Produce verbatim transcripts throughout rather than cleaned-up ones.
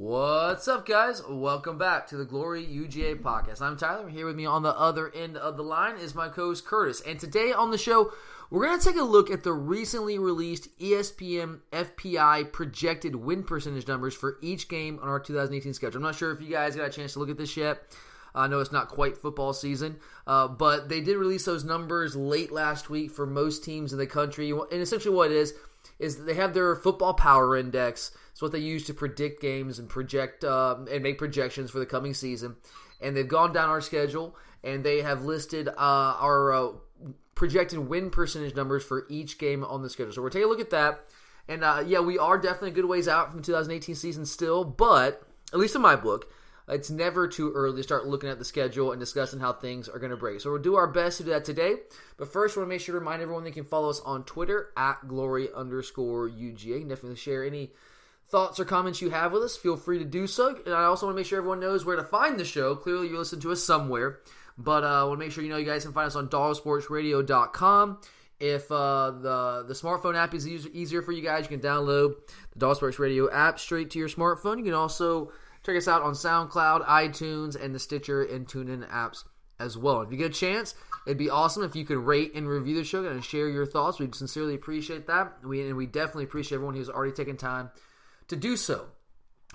What's up, guys? Welcome back to the Glory U G A podcast. I'm Tyler. Here with me on the other end of the line is my co-host Curtis. And today on the show, we're going to take a look at the recently released E S P N F P I projected win percentage numbers for each game on our two thousand eighteen schedule. I'm not sure if you guys got a chance to look at this yet. I know it's not quite football season, uh, but they did release those numbers late last week for most teams in the country. And essentially what it is, is that they have their football power index. It's what they use to predict games and project uh, and make projections for the coming season. And they've gone down our schedule, and they have listed uh, our uh, projected win percentage numbers for each game on the schedule. So we're taking a look at that. And, uh, yeah, we are definitely a good ways out from the two thousand eighteen season still, but, at least in my book, it's never too early to start looking at the schedule and discussing how things are going to break. So we'll do our best to do that today. But first, I want to make sure to remind everyone they can follow us on Twitter at glory underscore UGA. Definitely share any thoughts or comments you have with us. Feel free to do so. And I also want to make sure everyone knows where to find the show. Clearly, you listen to us somewhere. But uh, I want to make sure you know you guys can find us on dollar sports radio dot com. If uh, the the smartphone app is easier, easier for you guys, you can download the Dollar Sports Radio app straight to your smartphone. You can also check us out on SoundCloud, iTunes, and the Stitcher and TuneIn apps as well. If you get a chance, it'd be awesome if you could rate and review the show and share your thoughts. We'd sincerely appreciate that. We, and we definitely appreciate everyone who's already taken time to do so.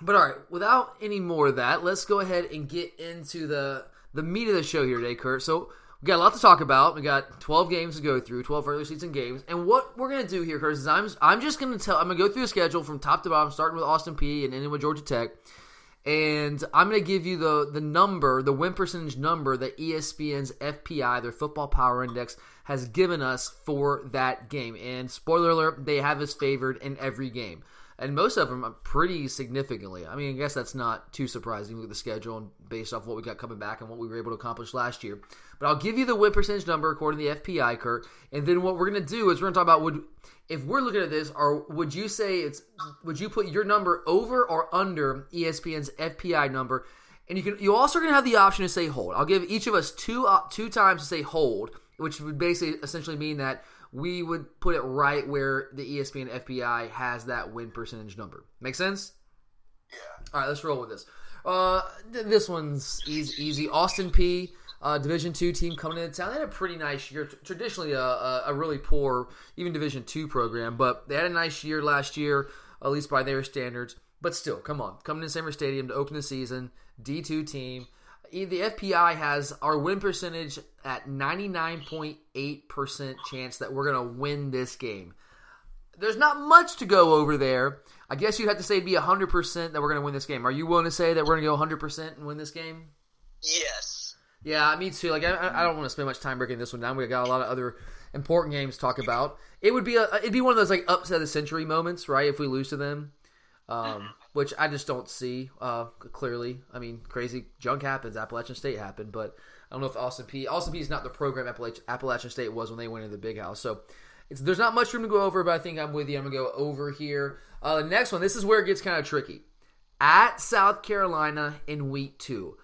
But all right, without any more of that, let's go ahead and get into the, the meat of the show here today, Kurt. So we got a lot to talk about. We got twelve games to go through, twelve early season games. And what we're going to do here, Kurt, is I'm, I'm just going to tell, I'm going to go through the schedule from top to bottom, starting with Austin Peay and ending with Georgia Tech. And I'm going to give you the, the number, the win percentage number that E S P N's F P I, their Football Power Index, has given us for that game. And spoiler alert, they have us favored in every game. And most of them are pretty significantly. I mean, I guess that's not too surprising. Look at the schedule and based off what we got coming back and what we were able to accomplish last year. But I'll give you the win percentage number according to the F P I, Kurt. And then what we're going to do is we're going to talk about would if we're looking at this, or would you say it's would you put your number over or under E S P N's F P I number? And you can you also are going to have the option to say hold. I'll give each of us two uh, two times to say hold, which would basically essentially mean that we would put it right where the E S P N F P I has that win percentage number. Make sense? Yeah. All right, let's roll with this. Uh, th- this one's easy. easy. Austin Peay, uh, Division two team coming into town. They had a pretty nice year. Traditionally, a, a, a really poor, even Division two program, but they had a nice year last year, at least by their standards. But still, come on. Coming to Samford Stadium to open the season, D two team. The F P I has our win percentage at ninety-nine point eight percent chance that we're going to win this game. There's not much to go over there. I guess you'd have to say it'd be one hundred percent that we're going to win this game. Are you willing to say that we're going to go one hundred percent and win this game? Yes. Yeah, me too. Like I, I don't want to spend much time breaking this one down. We've got a lot of other important games to talk about. It would be a, it'd be one of those like upset of the century moments, right, if we lose to them. Um, which I just don't see, uh, clearly. I mean, crazy junk happens. Appalachian State happened, but I don't know if Austin Peay. Austin Peay is not the program Appalach- Appalachian State was when they went into the Big House. So it's, there's not much room to go over, but I think I'm with you. I'm going to go over here. Uh, the next one, this is where it gets kind of tricky. At South Carolina in week two.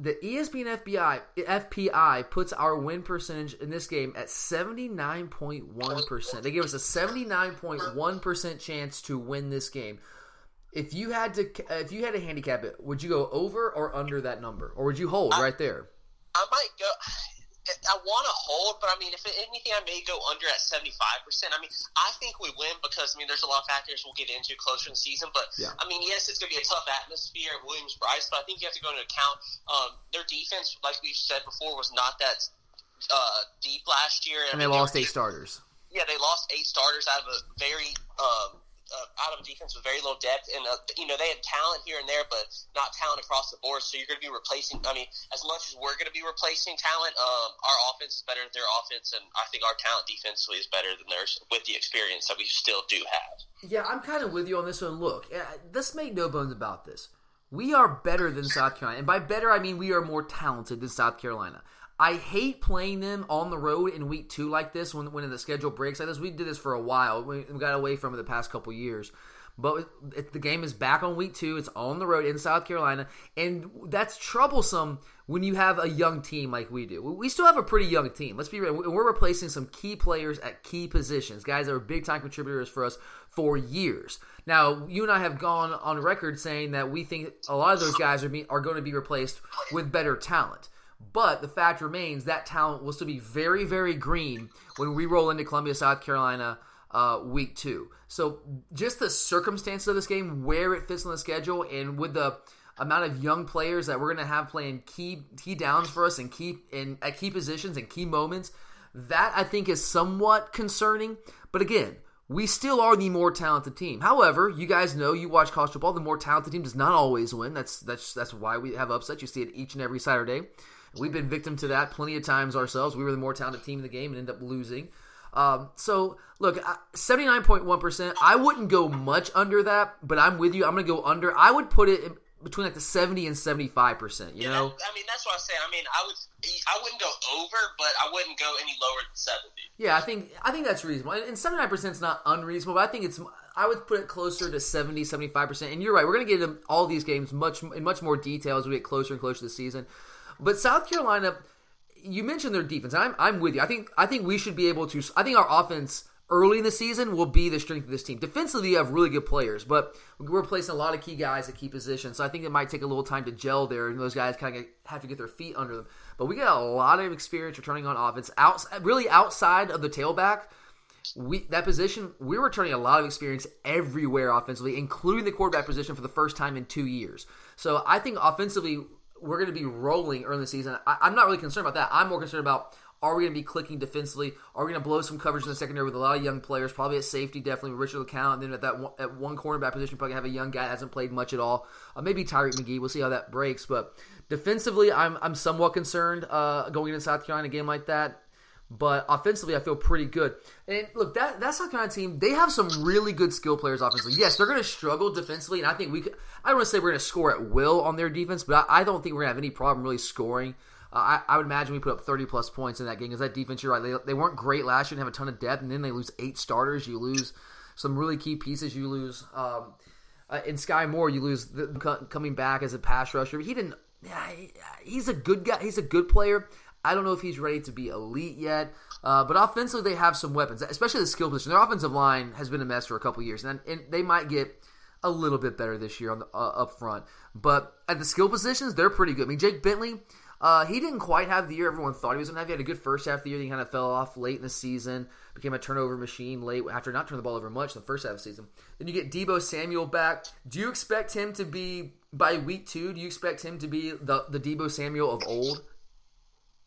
The E S P N F P I puts our win percentage in this game at seventy-nine point one percent. They gave us a seventy-nine point one percent chance to win this game. If you had to, if you had to handicap it, would you go over or under that number, or would you hold I, right there? I might go. I want to hold, but I mean, if anything, I may go under at seventy-five percent. I mean, I think we win because, I mean, there's a lot of factors we'll get into closer in the season. But, yeah. I mean, yes, it's going to be a tough atmosphere at Williams-Brice, but I think you have to go into account um, their defense, like we've said before, was not that uh, deep last year. And, and I mean, they lost they were, eight starters. Yeah, they lost eight starters out of a very um, – Uh, out of a defense with very little depth, and uh, you know they had talent here and there, but not talent across the board. So you're going to be replacing. I mean, as much as we're going to be replacing talent, um, our offense is better than their offense, and I think our talent defensively is better than theirs with the experience that we still do have. Yeah, I'm kind of with you on this one. Look, let's make no bones about this. We are better than South Carolina, and by better I mean we are more talented than South Carolina. I hate playing them on the road in week two like this when when the schedule breaks like this. We did this for a while. We got away from it the past couple years. But it, the game is back on week two. It's on the road in South Carolina. And that's troublesome when you have a young team like we do. We still have a pretty young team. Let's be real. We're replacing some key players at key positions, guys that were big-time contributors for us for years. Now, you and I have gone on record saying that we think a lot of those guys are, be, are going to be replaced with better talent. But the fact remains that talent will still be very, very green when we roll into Columbia, South Carolina uh, week two. So just the circumstances of this game, where it fits on the schedule, and with the amount of young players that we're going to have playing key key downs for us and key in at key positions and key moments, that I think is somewhat concerning. But again, we still are the more talented team. However, you guys know, you watch college football, the more talented team does not always win. That's that's that's why we have upsets. You see it each and every Saturday. We've been victim to that plenty of times ourselves. We were the more talented team in the game and ended up losing. Um, so, look, seventy-nine point one percent, I wouldn't go much under that, but I'm with you. I'm going to go under. I would put it in between like the seventy and seventy-five percent, you yeah, know? I mean, that's what I'm saying. I mean, I, would, I wouldn't go over, but I wouldn't go any lower than seventy. Yeah, I think I think that's reasonable. And seventy-nine percent is not unreasonable, but I think it's – I would put it closer to seventy, seventy-five percent. And you're right. We're going to get into all these games much in much more detail as we get closer and closer to the season. But South Carolina, you mentioned their defense. And I'm I'm with you. I think I think we should be able to. I think our offense early in the season will be the strength of this team. Defensively, you have really good players, but we're placing a lot of key guys at key positions. So I think it might take a little time to gel there, and those guys kind of have to get their feet under them. But we got a lot of experience returning on offense. Out, really outside of the tailback, we that position we're returning a lot of experience everywhere offensively, including the quarterback position for the first time in two years. So I think offensively, we're going to be rolling early in the season. I, I'm not really concerned about that. I'm more concerned about, are we going to be clicking defensively? Are we going to blow some coverage in the secondary with a lot of young players, probably at safety, definitely with Richard LeCount, and then at that one, at one cornerback position, probably have a young guy that hasn't played much at all. Uh, maybe Tyreek McGee. We'll see how that breaks. But defensively, I'm I'm somewhat concerned uh, going into South Carolina, a game like that. But offensively, I feel pretty good. And look, that that South Carolina team, they have some really good skill players offensively. Yes, they're going to struggle defensively, and I think we could, I don't want to say we're going to score at will on their defense, but I, I don't think we're going to have any problem really scoring. Uh, I, I would imagine we put up thirty-plus points in that game because that defense, you're right, they, they weren't great last year and have a ton of depth, and then they lose eight starters. You lose some really key pieces. You lose um, uh, in Sky Moore, you lose the, coming back as a pass rusher. He didn't – he's a good guy. He's a good player. I don't know if he's ready to be elite yet, uh, but offensively they have some weapons, especially the skill position. Their offensive line has been a mess for a couple of years, and, and they might get a little bit better this year on the, uh, up front. But at the skill positions, they're pretty good. I mean, Jake Bentley, uh, he didn't quite have the year everyone thought he was going to have. He had a good first half of the year, then he kind of fell off late in the season, became a turnover machine late after not turning the ball over much in the first half of the season. Then you get Debo Samuel back. Do you expect him to be, by week two, do you expect him to be the, the Debo Samuel of old?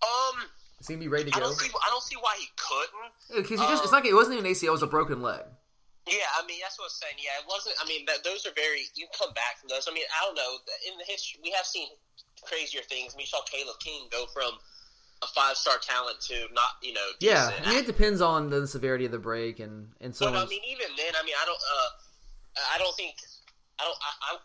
Um, Is he gonna be ready to go? I don't see, I don't see why he couldn't. Because yeah, um, just—it's like it wasn't even an A C L; it was a broken leg. Yeah, I mean that's what I was saying. Yeah, it wasn't. I mean, that, those are very. You come back from those. I mean, I don't know. In the history, we have seen crazier things. We saw Caleb King go from a five-star talent to not, you know. Yeah, I mean, it depends on the severity of the break and and so. But on. I mean, even then, I mean, I don't. Uh, I don't think. I don't. I. I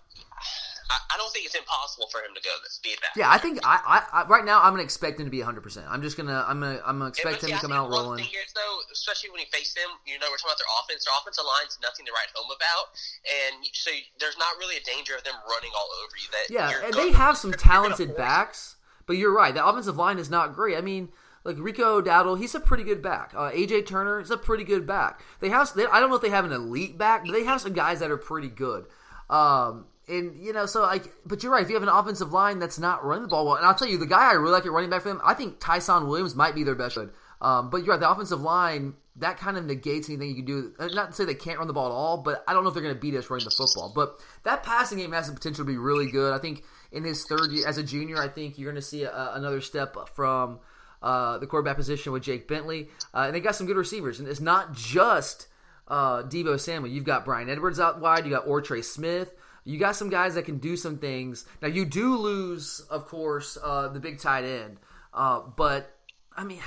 I don't think it's impossible for him to go this be that. Yeah, I think I, I, I right now I'm gonna expect him to be one hundred percent. I'm just gonna I'm gonna I'm gonna expect yeah, him see, to come out rolling. Thing is, though, especially when he faced them, you know, we're talking about their offense. Their offensive line's nothing to write home about, and so you, there's not really a danger of them running all over you. That yeah, and they have to, some talented backs, but you're right. The offensive line is not great. I mean, like Rico Dowdle, he's a pretty good back. Uh, A J Turner is a pretty good back. They have they, I don't know if they have an elite back, but they have some guys that are pretty good. Um. And, you know, so, like, but you're right. If you have an offensive line that's not running the ball well, and I'll tell you, the guy I really like at running back for them, I think Tyson Williams might be their best shot. Um, but you're right, the offensive line, that kind of negates anything you can do. Not to say they can't run the ball at all, but I don't know if they're going to beat us running the football. But that passing game has the potential to be really good. I think in his third year, as a junior, I think you're going to see a, another step from uh, the quarterback position with Jake Bentley. Uh, and they got some good receivers. And it's not just uh, Debo Samuel. You've got Brian Edwards out wide. You got or Trey Smith. You got some guys that can do some things. Now, you do lose, of course, uh, the big tight end. Uh, but, I mean,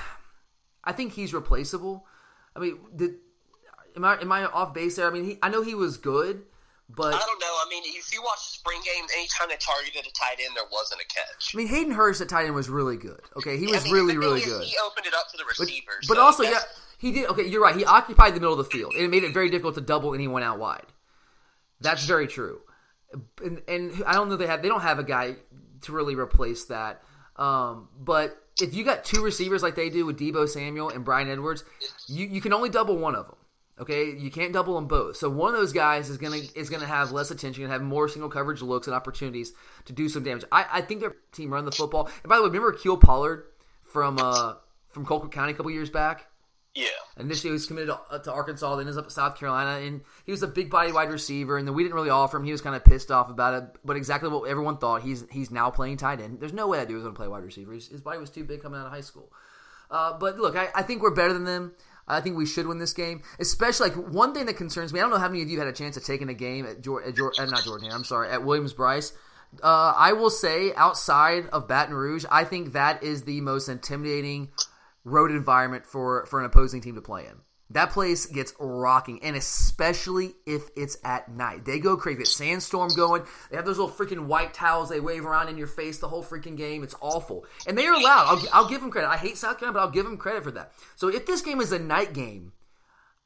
I think he's replaceable. I mean, did, am I am I off base there? I mean, he, I know he was good, but... I don't know. I mean, if you watch spring games, anytime they targeted a tight end, there wasn't a catch. I mean, Hayden Hurst at tight end was really good. Okay, he was I mean, really, really good. He opened it up to the receivers. But, but so also, yeah, he did... Okay, you're right. He occupied the middle of the field, and it made it very difficult to double anyone out wide. That's very true. And, and I don't know they have they don't have a guy to really replace that. Um, but if you got two receivers like they do with Debo Samuel and Brian Edwards, you, you can only double one of them. Okay, you can't double them both. So one of those guys is gonna is gonna have less attention and have more single coverage looks and opportunities to do some damage. I, I think their team run the football. And by the way, remember Keel Pollard from uh, from Colquitt County a couple years back? Yeah. Initially, he was committed to, to Arkansas, then ends up at South Carolina, and he was a big body wide receiver, and then we didn't really offer him. He was kind of pissed off about it, but exactly what everyone thought. He's he's now playing tight end. There's no way that dude was going to play wide receiver. His, his body was too big coming out of high school. Uh, but look, I, I think we're better than them. I think we should win this game. Especially, like, one thing that concerns me, I don't know how many of you had a chance of taking a game at, Jor- at, Jor- at not Jordan, I'm sorry, at Williams-Brice. Uh, I will say, outside of Baton Rouge, I think that is the most intimidating road environment for, for an opposing team to play in. That place gets rocking, and especially if it's at night. They go crazy. It's sandstorm going. They have those little freaking white towels they wave around in your face the whole freaking game. It's awful. And they are loud. I'll, I'll give them credit. I hate South Carolina, but I'll give them credit for that. So if this game is a night game,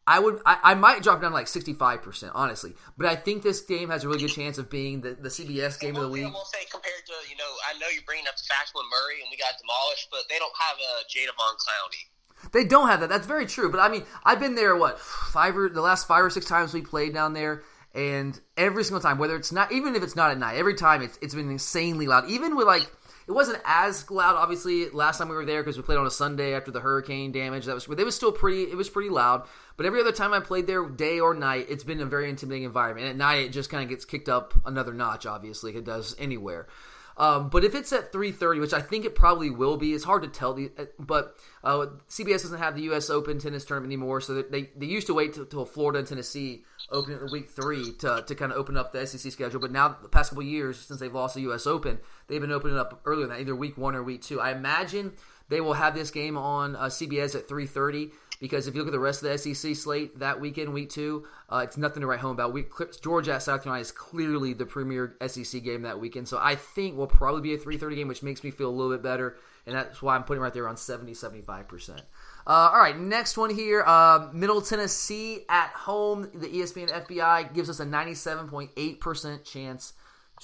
I would I, I might drop down to like sixty-five percent, honestly. But I think this game has a really good chance of being the, the C B S game of the week. I will say, compared to, you know, I know you're bringing up Satchel and Murray, and we got demolished, but they don't have a Jadavon Clowney. They don't have that. That's very true. But, I mean, I've been there, what, five or the last five or six times we played down there, and every single time, whether it's not – even if it's not at night, every time it's it's been insanely loud. Even with, like – it wasn't as loud, obviously, last time we were there because we played on a Sunday after the hurricane damage. That was, but it was still pretty – it was pretty loud. But every other time I played there, day or night, it's been a very intimidating environment. And at night, it just kind of gets kicked up another notch, obviously, like it does anywhere. Um, but if it's at three thirty, which I think it probably will be, it's hard to tell. The, but uh, C B S doesn't have the U S Open tennis tournament anymore, so they they used to wait until Florida and Tennessee open in week three to to kind of open up the S E C schedule. But now, the past couple of years, since they've lost the U S Open, they've been opening up earlier than that, either week one or week two. I imagine they will have this game on uh, C B S at three thirty. Because if you look at the rest of the S E C slate that weekend, week two, uh, it's nothing to write home about. We, Georgia at South Carolina is clearly the premier S E C game that weekend. So I think will probably be a three thirty game, which makes me feel a little bit better. And that's why I'm putting right there on seventy, seventy-five percent. Uh, all right, next one here. Uh, Middle Tennessee at home. The E S P N F P I gives us a ninety-seven point eight percent chance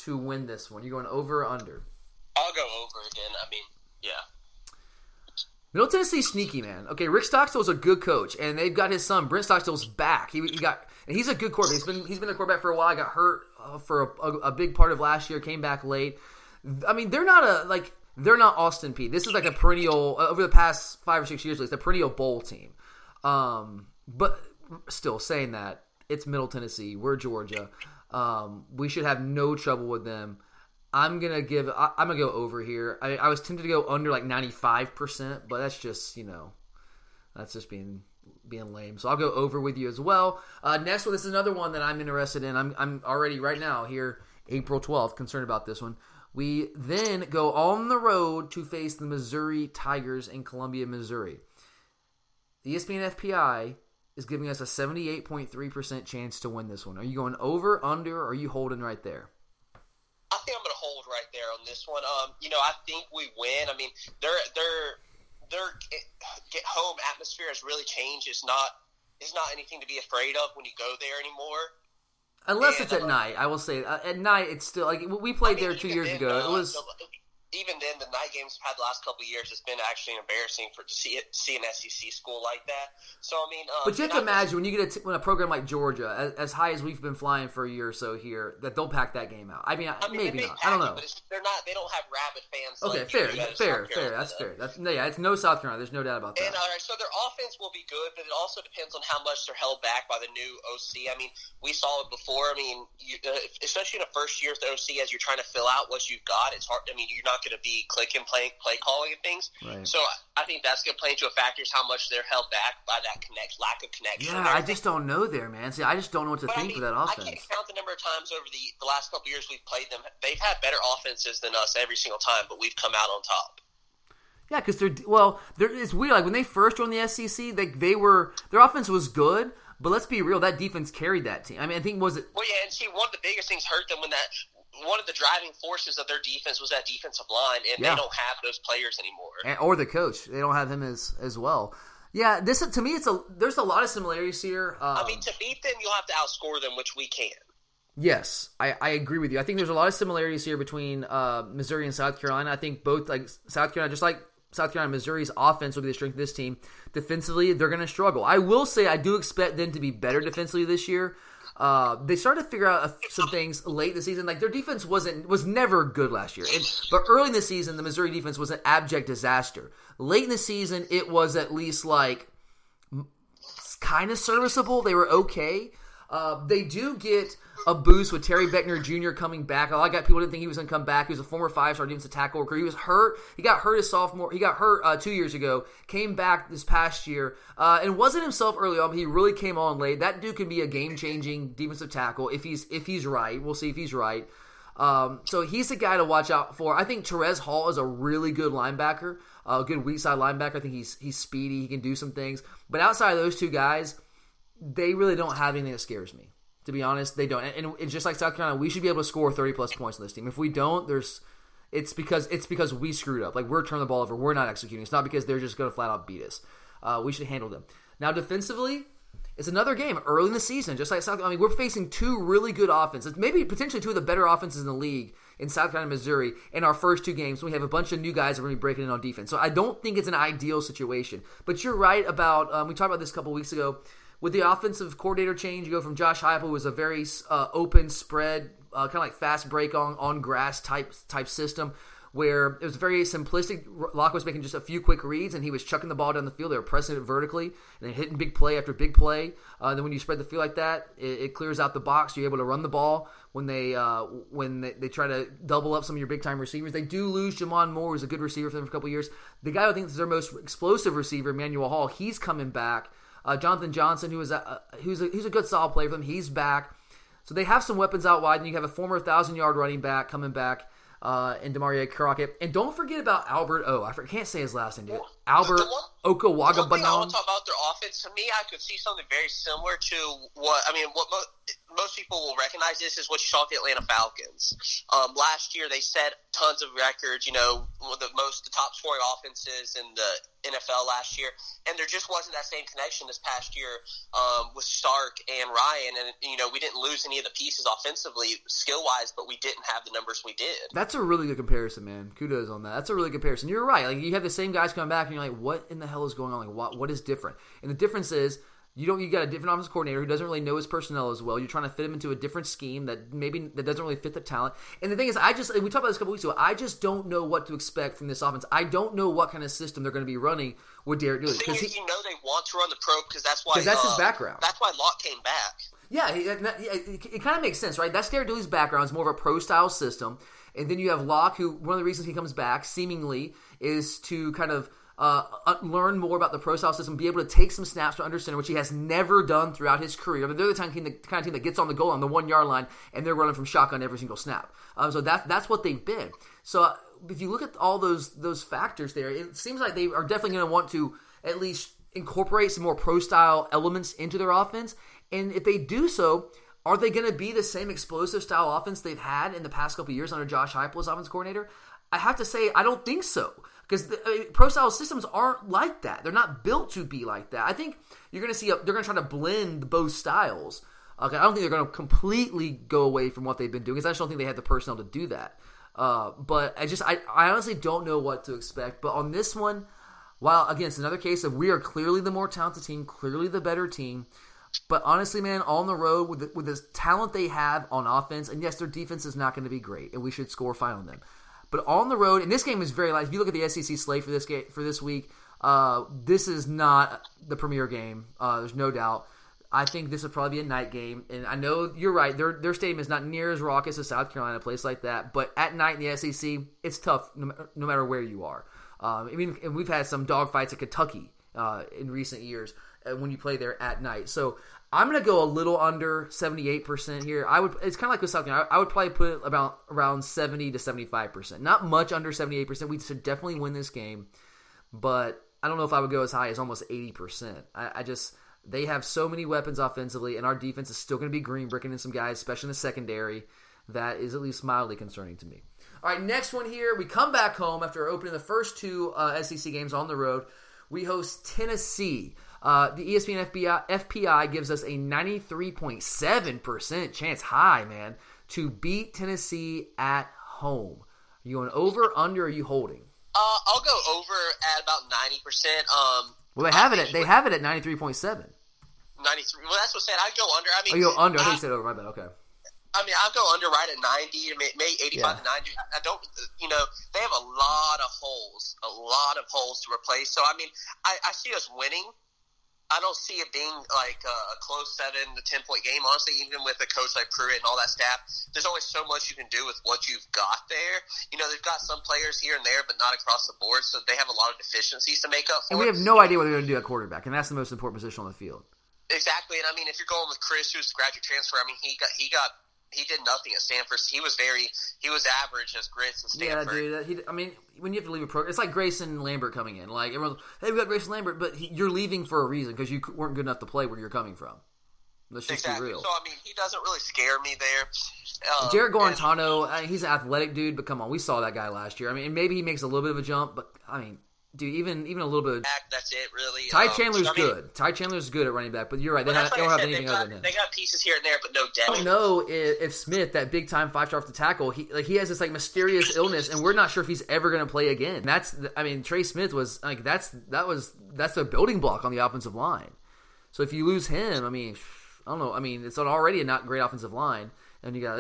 to win this one. You're going over or under? I'll go over again. I mean, yeah. Middle Tennessee sneaky, man. Okay, Rick Stockstill's a good coach, and they've got his son Brent Stockstill's back. He, he got, and he's a good quarterback. He's been he's been a quarterback for a while. Got hurt uh, for a, a, a big part of last year. Came back late. I mean, they're not a like they're not Austin Peay. This is like a perennial uh, over the past five or six years. It's a perennial bowl team. Um, but still saying that, it's Middle Tennessee. We're Georgia. Um, we should have no trouble with them. I'm going to give – I'm going to go over here. I, I was tempted to go under like ninety-five percent, but that's just, you know, that's just being being lame. So I'll go over with you as well. Uh, next one, this is another one that I'm interested in. I'm I'm already right now here, April twelfth, concerned about this one. We then go on the road to face the Missouri Tigers in Columbia, Missouri. The E S P N F P I is giving us a seventy-eight point three percent chance to win this one. Are you going over, under, or are you holding right there? I think I'm going to hold right there on this one. Um, you know, I think we win. I mean, their their their get home atmosphere has really changed. It's not it's not anything to be afraid of when you go there anymore. Unless and, it's at um, night, I will say uh, at night it's still like we played I mean, there two years then, ago. Uh, it was even then the night games had the last couple of years. It's been actually embarrassing for to see it, see an S E C school like that. So I mean, um, but you have to imagine when you get a t- when a program like Georgia, as, as high as we've been flying for a year or so here, that they'll pack that game out. I mean, I mean maybe not. I don't know. It, but they're not. They don't have rabid fans. Okay, like fair, fair, fair. That's fair. That's no, yeah. It's no South Carolina. There's no doubt about that. And all right, so their offense will be good, but it also depends on how much they're held back by the new O C. I mean, we saw it before. I mean, you, uh, especially in the first year of the O C, as you're trying to fill out what you've got, it's hard. I mean, you're not going to be click and play, play calling and things. Right. So I think that's going to play into a factor is how much they're held back by that connect lack of connection. Yeah, I just don't know there, man. See, I just don't know what to but think I mean, of that offense. I can't count the number of times over the, the last couple of years we've played them. They've had better offenses than us every single time, but we've come out on top. Yeah, because they're well, they're, it's weird. Like when they first joined the S E C, they they were their offense was good. But let's be real, that defense carried that team. I mean, I think was it? Well, yeah, and see, one of the biggest things hurt them when that. One of the driving forces of their defense was that defensive line, and yeah. They don't have those players anymore. And, or the coach. They don't have him as, as well. Yeah, this to me, it's a there's a lot of similarities here. Um, I mean, to beat them, you'll have to outscore them, which we can. Yes, I, I agree with you. I think there's a lot of similarities here between uh, Missouri and South Carolina. I think both, like South Carolina, just like South Carolina, Missouri's offense will be the strength of this team. Defensively, they're going to struggle. I will say I do expect them to be better defensively this year. Uh, they started to figure out a, some things late this season. Like their defense wasn't was never good last year, and, but early in the season, the Missouri defense was an abject disaster. Late in the season, it was at least like kind of serviceable. They were okay. Uh, they do get a boost with Terry Beckner Junior coming back. A lot of people didn't think he was going to come back. He was a former five-star defensive tackle recruit. He was hurt. He got hurt his sophomore. He got hurt uh, two years ago. Came back this past year uh, and wasn't himself early on. But he really came on late. That dude can be a game-changing defensive tackle if he's if he's right. We'll see if he's right. Um, so he's the guy to watch out for. I think Therese Hall is a really good linebacker, a uh, good weak side linebacker. I think he's he's speedy. He can do some things. But outside of those two guys, they really don't have anything that scares me. To be honest, they don't. And, and just like South Carolina, we should be able to score thirty-plus points on this team. If we don't, there's it's because it's because we screwed up. Like, we're turning the ball over. We're not executing. It's not because they're just going to flat-out beat us. Uh, we should handle them. Now, defensively, it's another game early in the season. Just like South Carolina, I mean, we're facing two really good offenses, maybe potentially two of the better offenses in the league in South Carolina, Missouri, in our first two games. We have a bunch of new guys that are going to be breaking in on defense. So I don't think it's an ideal situation. But you're right about um, – we talked about this a couple weeks ago – with the offensive coordinator change, you go from Josh Heupel, who was a very uh, open spread, uh, kind of like fast break on, on grass type type system, where it was very simplistic. Locke was making just a few quick reads, and he was chucking the ball down the field. They were pressing it vertically, and then hitting big play after big play. Uh, then when you spread the field like that, it, it clears out the box. You're able to run the ball when they uh, when they, they try to double up some of your big-time receivers. They do lose Jamon Moore, who's a good receiver for them for a couple of years. The guy who I think is their most explosive receiver, Emmanuel Hall, he's coming back. Uh, Jonathan Johnson, who is a, who's a, who's a good solid player for them, he's back. So they have some weapons out wide, and you have a former one thousand-yard running back coming back uh, in DeMaria Crockett. And don't forget about Albert O. I can't say his last name, dude. Well, Albert Okawagabanon. One thing I want to talk about their offense, to me, I could see something very similar to what – I mean, what mo- most people will recognize this is what you saw at the Atlanta Falcons. Um, last year, they set tons of records, you know, one of the most – the top scoring offenses in the – N F L last year, and there just wasn't that same connection this past year um, with Stark and Ryan, and you know we didn't lose any of the pieces offensively skill wise, but we didn't have the numbers we did. That's a really good comparison, man. Kudos on that. That's a really good comparison. You're right. Like you have the same guys coming back, and you're like, what in the hell is going on? Like what what is different? And the difference is you don't you got a different offensive coordinator who doesn't really know his personnel as well. You're trying to fit him into a different scheme that maybe that doesn't really fit the talent. And the thing is, I just we talked about this a couple weeks ago. I just don't know what to expect from this offense. I don't know what kind of system they're going to be running with Derek Dooley. The thing is, he, you know they want to run the probe because that's why that's uh, his background. That's why Locke came back. Yeah, it, it kind of makes sense, right? That's Derek Dooley's background. It's more of a pro style system. And then you have Locke, who one of the reasons he comes back seemingly is to kind of. Uh, learn more about the pro style system, be able to take some snaps from under center, which he has never done throughout his career. I mean, they're the kind of team, the kind of team that gets on the goal on the one yard line, and they're running from shotgun every single snap. Um, so that that's what they've been. So uh, if you look at all those those factors there, it seems like they are definitely going to want to at least incorporate some more pro style elements into their offense. And if they do so, are they going to be the same explosive style offense they've had in the past couple of years under Josh Heupel as offense coordinator? I have to say, I don't think so. Because I mean, pro-style systems aren't like that. They're not built to be like that. I think you're going to see a, they're going to try to blend both styles. Okay, I don't think they're going to completely go away from what they've been doing because I just don't think they have the personnel to do that. Uh, but I just I, I honestly don't know what to expect. But on this one, while again, it's another case of we are clearly the more talented team, clearly the better team. But honestly, man, on the road with the, with the talent they have on offense, and yes, their defense is not going to be great, and we should score fine on them. But on the road, and this game is very light. If you look at the S E C slate for this game, for this week, uh, this is not the premier game. Uh, there's no doubt. I think this would probably be a night game. And I know you're right. Their their stadium is not near as raucous as South Carolina, a place like that. But at night in the S E C, it's tough no, no matter where you are. Um, I mean, and we've had some dogfights at Kentucky uh, in recent years when you play there at night. So I'm going to go a little under seventy-eight percent here. I would. It's kind of like with South Carolina. I would probably put it about around seventy to seventy-five percent. Not much under seventy-eight percent. We should definitely win this game, but I don't know if I would go as high as almost eighty percent. I, I just they have so many weapons offensively, and our defense is still going to be green bricking in some guys, especially in the secondary. That is at least mildly concerning to me. All right, next one here. We come back home after opening the first two uh, S E C games on the road. We host Tennessee. Uh, the E S P N F P I, F P I gives us a ninety-three point seven percent chance, high, man, to beat Tennessee at home. Are you going over, under, or are you holding? Uh, I'll go over at about ninety percent. Um, well, they have I it at, they have it at ninety-three point seven. ninety-three. Well, that's what I said. I'd go under. I mean, oh, you go under. I, I think you said over. My bad. Okay. I mean, I'll go under right at ninety, maybe eighty-five yeah. to ninety. I don't, you know, they have a lot of holes, a lot of holes to replace. So, I mean, I, I see us winning. I don't see it being like a close seven to ten point game. Honestly, even with a coach like Pruitt and all that staff, there's only so much you can do with what you've got there. You know, they've got some players here and there, but not across the board. So they have a lot of deficiencies to make up for. And we have no idea what they're going to do at quarterback, and that's the most important position on the field. Exactly, and I mean, if you're going with Chris, who's a graduate transfer, I mean, he got he got he did nothing at Samford. He was very he was average as Chris at Samford. Yeah, dude. That, he, I mean, when you have to leave a program, it's like Grayson Lambert coming in. Like everyone, hey, we got Grayson Lambert, but he, you're leaving for a reason because you weren't good enough to play where you're coming from. Let's just exactly. be real. So I mean, he doesn't really scare me there. Um, Jared Garantano, and, I mean, he's an athletic dude, but come on, we saw that guy last year. I mean, maybe he makes a little bit of a jump, but I mean. Dude, even even a little bit. Of, that's it, really. Ty um, Chandler's I mean, good. Ty Chandler's good at running back, but you're right. They, well, have, they don't have said, anything got, other than him. They got pieces here and there, but no depth. I don't know if, if Smith, that big time five star off the tackle, he like he has this like mysterious illness, and we're not sure if he's ever going to play again. That's I mean, Trey Smith was like that's that was that's the building block on the offensive line. So if you lose him, I mean, I don't know. I mean, it's already a not great offensive line, and you got.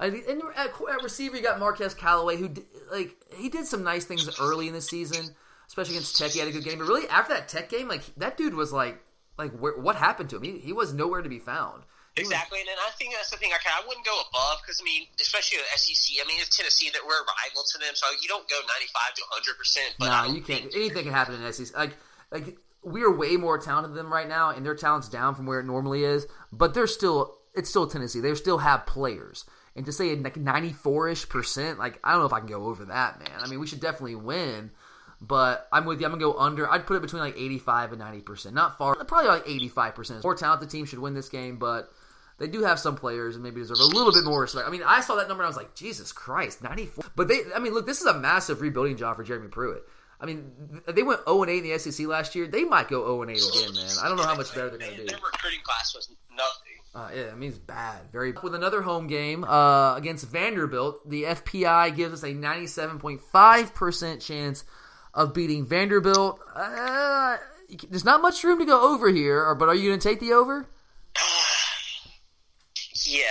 I think, and at, at receiver, you got Marquez Callaway, who like he did some nice things early in the season. Especially against Tech, he had a good game. But really, after that Tech game, like that dude was like, like where, what happened to him? He, he was nowhere to be found. He exactly, was... and I think that's the thing. I kind I wouldn't go above because I mean, especially the S E C. I mean, it's Tennessee that we're a rival to them, so you don't go ninety-five to one hundred percent. But nah, you can't. Think... Anything can happen in the S E C. Like, like we are way more talented than them right now, and their talent's down from where it normally is. But they're still, it's still Tennessee. They still have players. And to say like ninety-four-ish percent, like I don't know if I can go over that, man. I mean, we should definitely win. But I'm with you. I'm going to go under. I'd put it between like eighty-five and ninety percent. Not far. Probably like eighty-five percent. More talented team should win this game, but they do have some players and maybe deserve a little bit more respect. I mean, I saw that number and I was like, Jesus Christ, ninety-four. But they, I mean, look, this is a massive rebuilding job for Jeremy Pruitt. I mean, they went oh and eight in the S E C last year. They might go oh and eight again, man. I don't know how much better they're going to do. Their recruiting class was nothing. Uh, yeah, I mean, it's bad. Very bad. With another home game uh, against Vanderbilt, the F P I gives us a ninety-seven point five percent chance of beating Vanderbilt. Uh, there's not much room to go over here, but are you going to take the over? Yeah.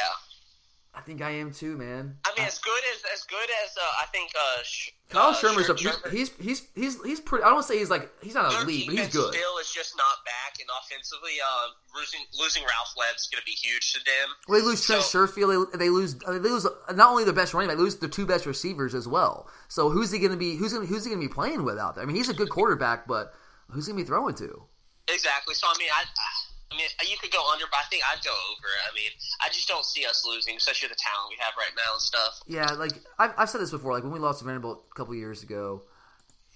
I think I am too, man. I mean, I, as good as as good as uh, I think uh, Sh- Kyle uh, Shermer's up. Shermer. He's he's he's he's pretty. I don't want to say he's like he's not elite, but he's good. Still, is just not back, and offensively, uh, losing losing Ralph Webb's going to be huge to them. Well, they lose so, Trent Sherfield. They, they lose they lose not only the best running back, they lose the two best receivers as well. So who's he going to be? Who's gonna, who's he going to be playing with out there? I mean, he's a good quarterback, but who's he going to be throwing to? Exactly. So I mean, I. I I mean, you could go under, but I think I'd go over. I mean, I just don't see us losing, especially the talent we have right now and stuff. Yeah, like, I've, I've said this before. Like, when we lost to Vanderbilt a couple years ago,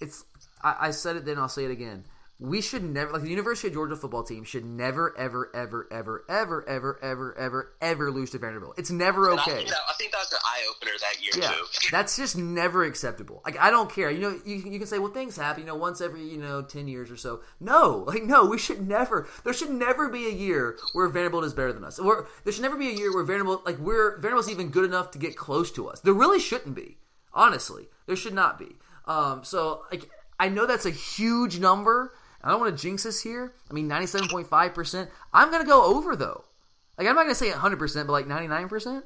it's I, I said it then, I'll say it again. We should never – like, the University of Georgia football team should never, ever, ever, ever, ever, ever, ever, ever, ever lose to Vanderbilt. It's never okay. I think, that, I think that was an eye-opener that year, yeah, too. That's just never acceptable. Like, I don't care. You know, you, you can say, well, things happen, you know, once every, you know, ten years or so. No. Like, no, we should never – there should never be a year where Vanderbilt is better than us. Or there should never be a year where Vanderbilt – like, we're Vanderbilt's even good enough to get close to us. There really shouldn't be. Honestly. There should not be. Um, so, like, I know that's a huge number – I don't want to jinx this here. I mean, ninety-seven point five percent. I'm going to go over, though. Like, I'm not going to say one hundred percent, but like ninety-nine percent?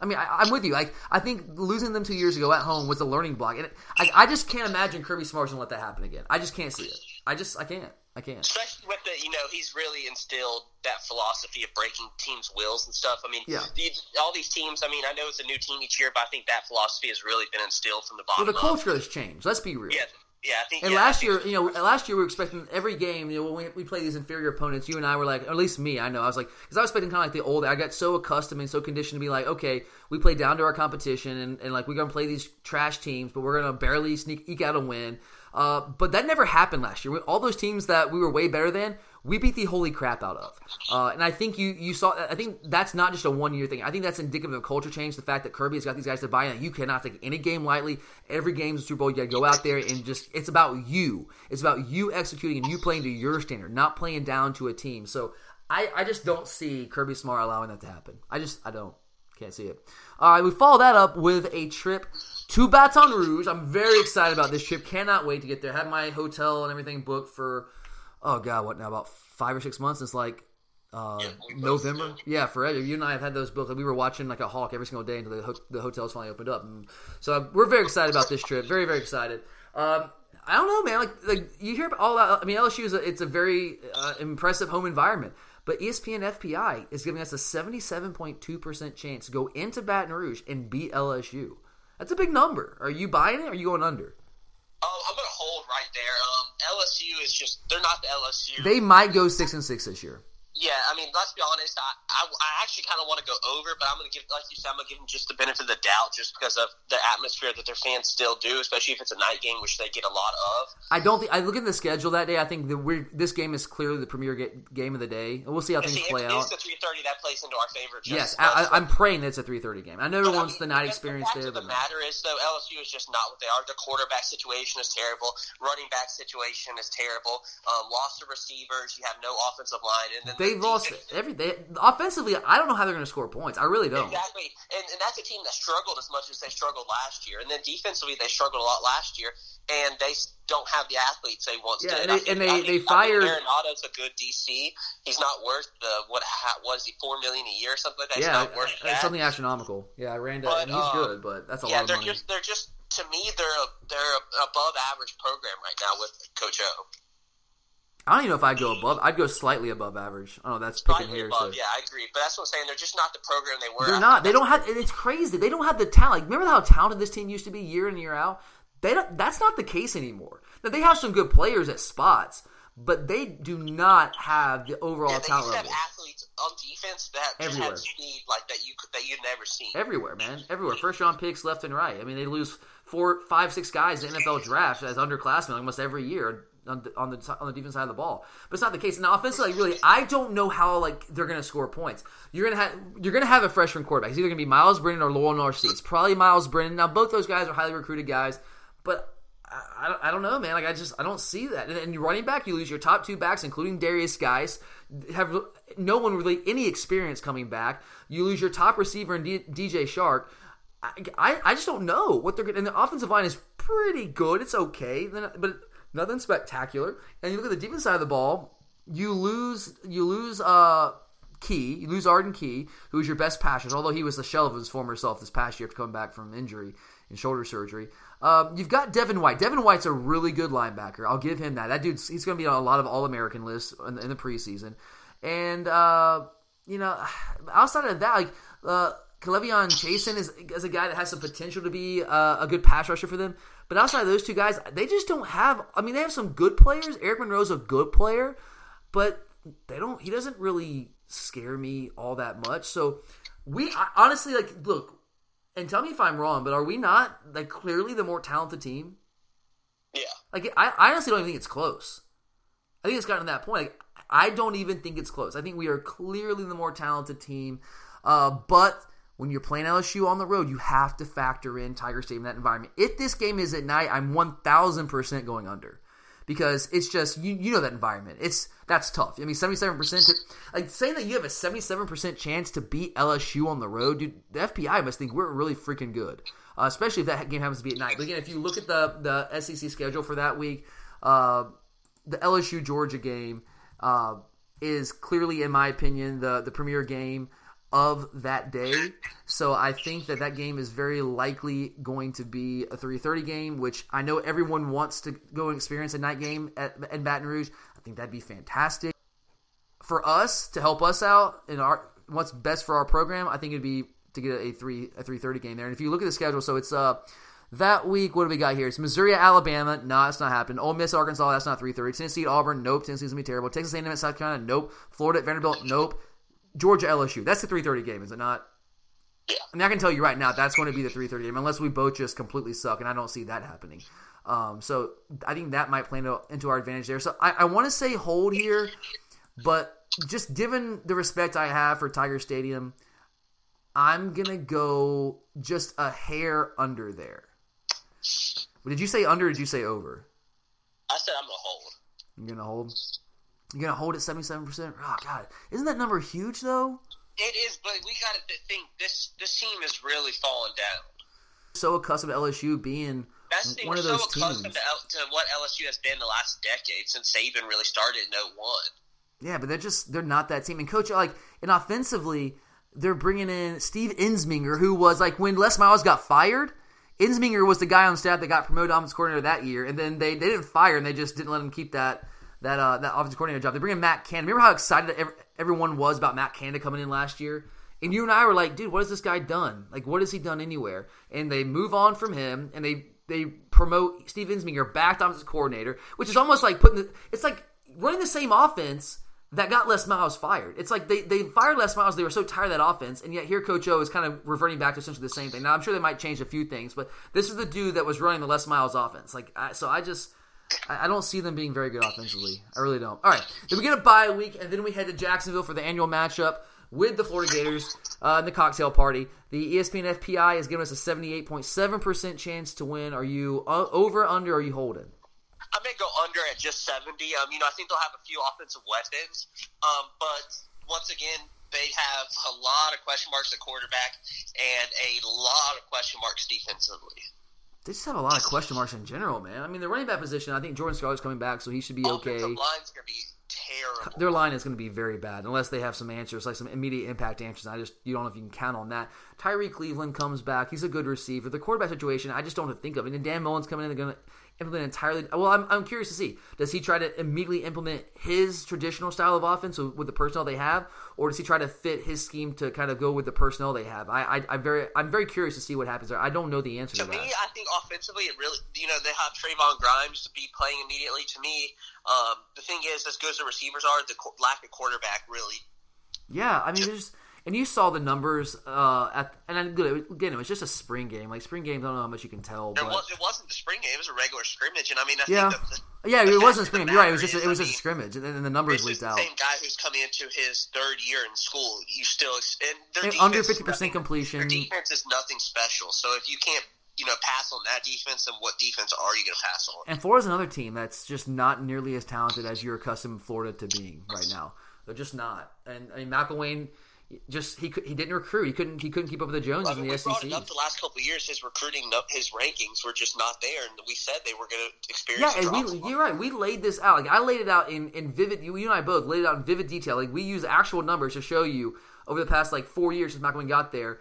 I mean, I, I'm with you. Like, I think losing them two years ago at home was a learning block. And it, I, I just can't imagine Kirby Smart's going to let that happen again. I just can't see it. I just – I can't. I can't. Especially with the, you know, he's really instilled that philosophy of breaking teams' wills and stuff. I mean, yeah. the, all these teams, I mean, I know it's a new team each year, but I think that philosophy has really been instilled from the bottom up. Well, the culture up. has changed. Let's be real. Yeah. Yeah, I think, and yeah, last I think year, you know, last year we were expecting every game. You know, when we, we play these inferior opponents, you and I were like, or at least me, I know, I was like, because I was expecting kind of like the old. I got so accustomed and so conditioned to be like, okay, we play down to our competition, and, and like we're gonna play these trash teams, but we're gonna barely sneak eke out a win. Uh, but that never happened last year. All those teams that we were way better than, we beat the holy crap out of. Uh, and I think you you saw – I think that's not just a one-year thing. I think that's indicative of culture change, the fact that Kirby has got these guys to buy in. You cannot take any game lightly. Every game's a Super Bowl. You got to go out there and just – it's about you. It's about you executing and you playing to your standard, not playing down to a team. So I, I just don't see Kirby Smart allowing that to happen. I just – I don't. Can't see it. All right, we follow that up with a trip to Baton Rouge. I'm very excited about this trip. Cannot wait to get there. Have my hotel and everything booked for, oh, God, what now, about five or six months? It's like uh, yeah, November. Yeah, forever. You and I have had those booked. We were watching like a hawk every single day until the, ho- the hotels finally opened up. And so we're very excited about this trip. Very, very excited. Um, I don't know, man. Like, like you hear all that. I mean, L S U, is a, it's a very uh, impressive home environment. But E S P N F P I is giving us a seventy-seven point two percent chance to go into Baton Rouge and beat L S U. That's a big number. Are you buying it or are you going under? Oh, I'm going to hold right there. Um, L S U is just – they're not the L S U. They might go six and six this year. Yeah, I mean, let's be honest. I, I, I actually kind of want to go over, but I'm going to give – like you said, I'm going to give them just the benefit of the doubt just because of the atmosphere that their fans still do, especially if it's a night game, which they get a lot of. I don't think – I look at the schedule that day. I think that we're, this game is clearly the premier game of the day. We'll see how things see, play if, out. If it's a three thirty, that plays into our favor. Just yes, I, I, I'm praying that it's a three thirty game. I know everyone's I mean, the night experience there. The fact of the matter is, though, L S U is just not what they are. The quarterback situation is terrible. Running back situation is terrible. Um, loss of receivers. You have no offensive line. And then They've lost everything. Offensively, I don't know how they're going to score points. I really don't. Exactly. And, and that's a team that struggled as much as they struggled last year. And then defensively, they struggled a lot last year. And they don't have the athletes they once yeah, did. And, and they, I mean, they fired. I mean, Arenado's a good D C. He's not worth the, what was he, four million dollars a year or something like that? He's yeah, not worth that. Something astronomical. Yeah, I ran down. He's um, good, but that's a yeah, lot of money. Just, they're just, to me, they're, a, they're an above average program right now with Coach O. I don't even know if I'd go above. I'd go slightly above average. I don't know. That's picking hairs. So. Yeah, I agree. But that's what I'm saying. They're just not the program they were. They're not. They don't have – it's crazy. They don't have the talent. Like, remember how talented this team used to be year in, year out? They don't, that's not the case anymore. Now, they have some good players at spots, but they do not have the overall yeah, talent level. They just have athletes on defense that just have speed like, that, you, that you've never seen. Everywhere, man. Everywhere. First-round picks left and right. I mean, they lose four, five, six guys in the N F L draft as underclassmen almost every year. On the, on the on the defense side of the ball, but it's not the case. Now, offensively, like, really, I don't know how like they're going to score points. You're gonna have you're gonna have a freshman quarterback. It's either going to be Miles Brennan or Lowell Narcisse. It's probably Miles Brennan. Now, both those guys are highly recruited guys, but I, I don't know, man. Like I just I don't see that. And, and you're running back, you lose your top two backs, including Darius Geis. Have no one really any experience coming back. You lose your top receiver in D, DJ Shark. I, I I just don't know what they're going. And the offensive line is pretty good. It's okay, but. Nothing spectacular. And you look at the defense side of the ball, you lose you lose uh, Key, you lose Arden Key, who is your best passer, although he was the shell of his former self this past year to come back from injury and shoulder surgery. Um, you've got Devin White. Devin White's a really good linebacker. I'll give him that. That dude's he's going to be on a lot of All-American lists in the, in the preseason. And, uh, you know, outside of that, like uh, Kelevion Chasen is, is a guy that has some potential to be uh, a good pass rusher for them. But outside of those two guys, they just don't have – I mean, they have some good players. Eric Monroe's a good player, but they don't – he doesn't really scare me all that much. So we – honestly, like, look, and tell me if I'm wrong, but are we not, like, clearly the more talented team? Yeah. Like, I, I honestly don't even think it's close. I think it's gotten to that point. Like, I don't even think it's close. I think we are clearly the more talented team, uh, but – when you're playing L S U on the road, you have to factor in Tiger Stadium in that environment. If this game is at night, I'm one thousand percent going under because it's just you, you know that environment. It's that's tough. I mean, seventy-seven percent to, like saying that you have a seventy-seven percent chance to beat L S U on the road, dude. The F P I must think we're really freaking good, uh, especially if that game happens to be at night. But again, if you look at the the S E C schedule for that week, uh, the L S U Georgia game uh, is clearly, in my opinion, the the premier game of that day. So I think that that game is very likely going to be a three thirty game, which I know everyone wants to go and experience a night game at, at Baton Rouge. I think that'd be fantastic for us to help us out in our what's best for our program. I think it'd be to get a three a three thirty game there. And if you look at the schedule, so it's uh that week, what do we got here? It's Missouri, Alabama. No, nah, that's not happening. Ole Miss, Arkansas. That's not three thirty. Tennessee, Auburn. Nope. Tennessee's gonna be terrible. Texas A and M at South Carolina. Nope. Florida at Vanderbilt. Nope. Georgia L S U. That's the three thirty game, is it not? Yeah. I mean, I can tell you right now that's going to be the three thirty game unless we both just completely suck, and I don't see that happening. Um, so I think that might play into our advantage there. So I, I want to say hold here. But just given the respect I have for Tiger Stadium, I'm going to go just a hair under there. Did you say under or did you say over? I said I'm going to hold. You're going to hold? You're going to hold at seventy-seven percent? Oh, God. Isn't that number huge, though? It is, but we got to think this this team is really falling down. So accustomed to L S U being That's one of those so teams. That's accustomed to, L- to what L S U has been the last decade since they even really started in oh one. Yeah, but they're just – they're not that team. And, Coach, like, and offensively, they're bringing in Steve Ensminger, who was, like, when Les Miles got fired, Ensminger was the guy on staff that got promoted to offense coordinator that year. And then they, they didn't fire and they just didn't let him keep that that uh, that offensive coordinator job. They bring in Matt Canada. Remember how excited every, everyone was about Matt Canada coming in last year? And you and I were like, dude, what has this guy done? Like, what has he done anywhere? And they move on from him and they, they promote Steve Ensminger back to offensive coordinator, which is almost like putting the, it's like running the same offense that got Les Miles fired. It's like they, they fired Les Miles. They were so tired of that offense, and yet here Coach O is kind of reverting back to essentially the same thing. Now, I'm sure they might change a few things, but this is the dude that was running the Les Miles offense. Like, I, so I just I, I don't see them being very good offensively. I really don't. All right, then we get a bye week, and then we head to Jacksonville for the annual matchup with the Florida Gators uh, in the cocktail party. The E S P N F P I has given us a seventy-eight point seven percent chance to win. Are you over, under, or are you holding? I'm going to go under at just seventy. Um, you know, I think they'll have a few offensive weapons. Um, but once again, they have a lot of question marks at quarterback and a lot of question marks defensively. They just have a lot of question marks in general, man. I mean, the running back position, I think Jordan Scarlett's coming back, so he should be okay. Offensive line's going to be terrible. Their line is going to be very bad unless they have some answers, like some immediate impact answers. I just you don't know if you can count on that. Tyree Cleveland comes back. He's a good receiver. The quarterback situation, I just don't have to think of. And then Dan Mullen's coming in and going to – implement entirely. Well, I'm I'm curious to see, does he try to immediately implement his traditional style of offense with the personnel they have, or does he try to fit his scheme to kind of go with the personnel they have? I I I'm very I'm very curious to see what happens there. I don't know the answer to, to me, that. To me, I think offensively, it really you know they have Trayvon Grimes to be playing immediately. To me, um, the thing is, as good as the receivers are, the co- lack of quarterback really. Yeah, I mean, there's. And you saw the numbers, uh, at, and again, it was just a spring game. Like, spring games, I don't know how much you can tell. But... It, was, it wasn't the spring game. It was a regular scrimmage. And, I mean, I yeah. think the, the, Yeah, the it wasn't a spring game. You're right. It was just, is, it was just mean, a scrimmage. And then the numbers leaked out. The same guy who's coming into his third year in school. You still – and, and under fifty percent completion. Their defense is nothing special. So, if you can't, you know, pass on that defense, then what defense are you going to pass on? And Florida's another team that's just not nearly as talented as you're accustomed Florida to being right now. They're just not. And, I mean, McElwain – Just he he didn't recruit. He couldn't he couldn't keep up with the Joneses well, I mean, in the we S E C. Brought it up the last couple of years, his recruiting, his rankings were just not there, and we said they were going to experience. Yeah, and we, you're right. We laid this out. Like I laid it out in, in vivid. You and I both laid it out in vivid detail. Like we use actual numbers to show you over the past like four years since McElwain got there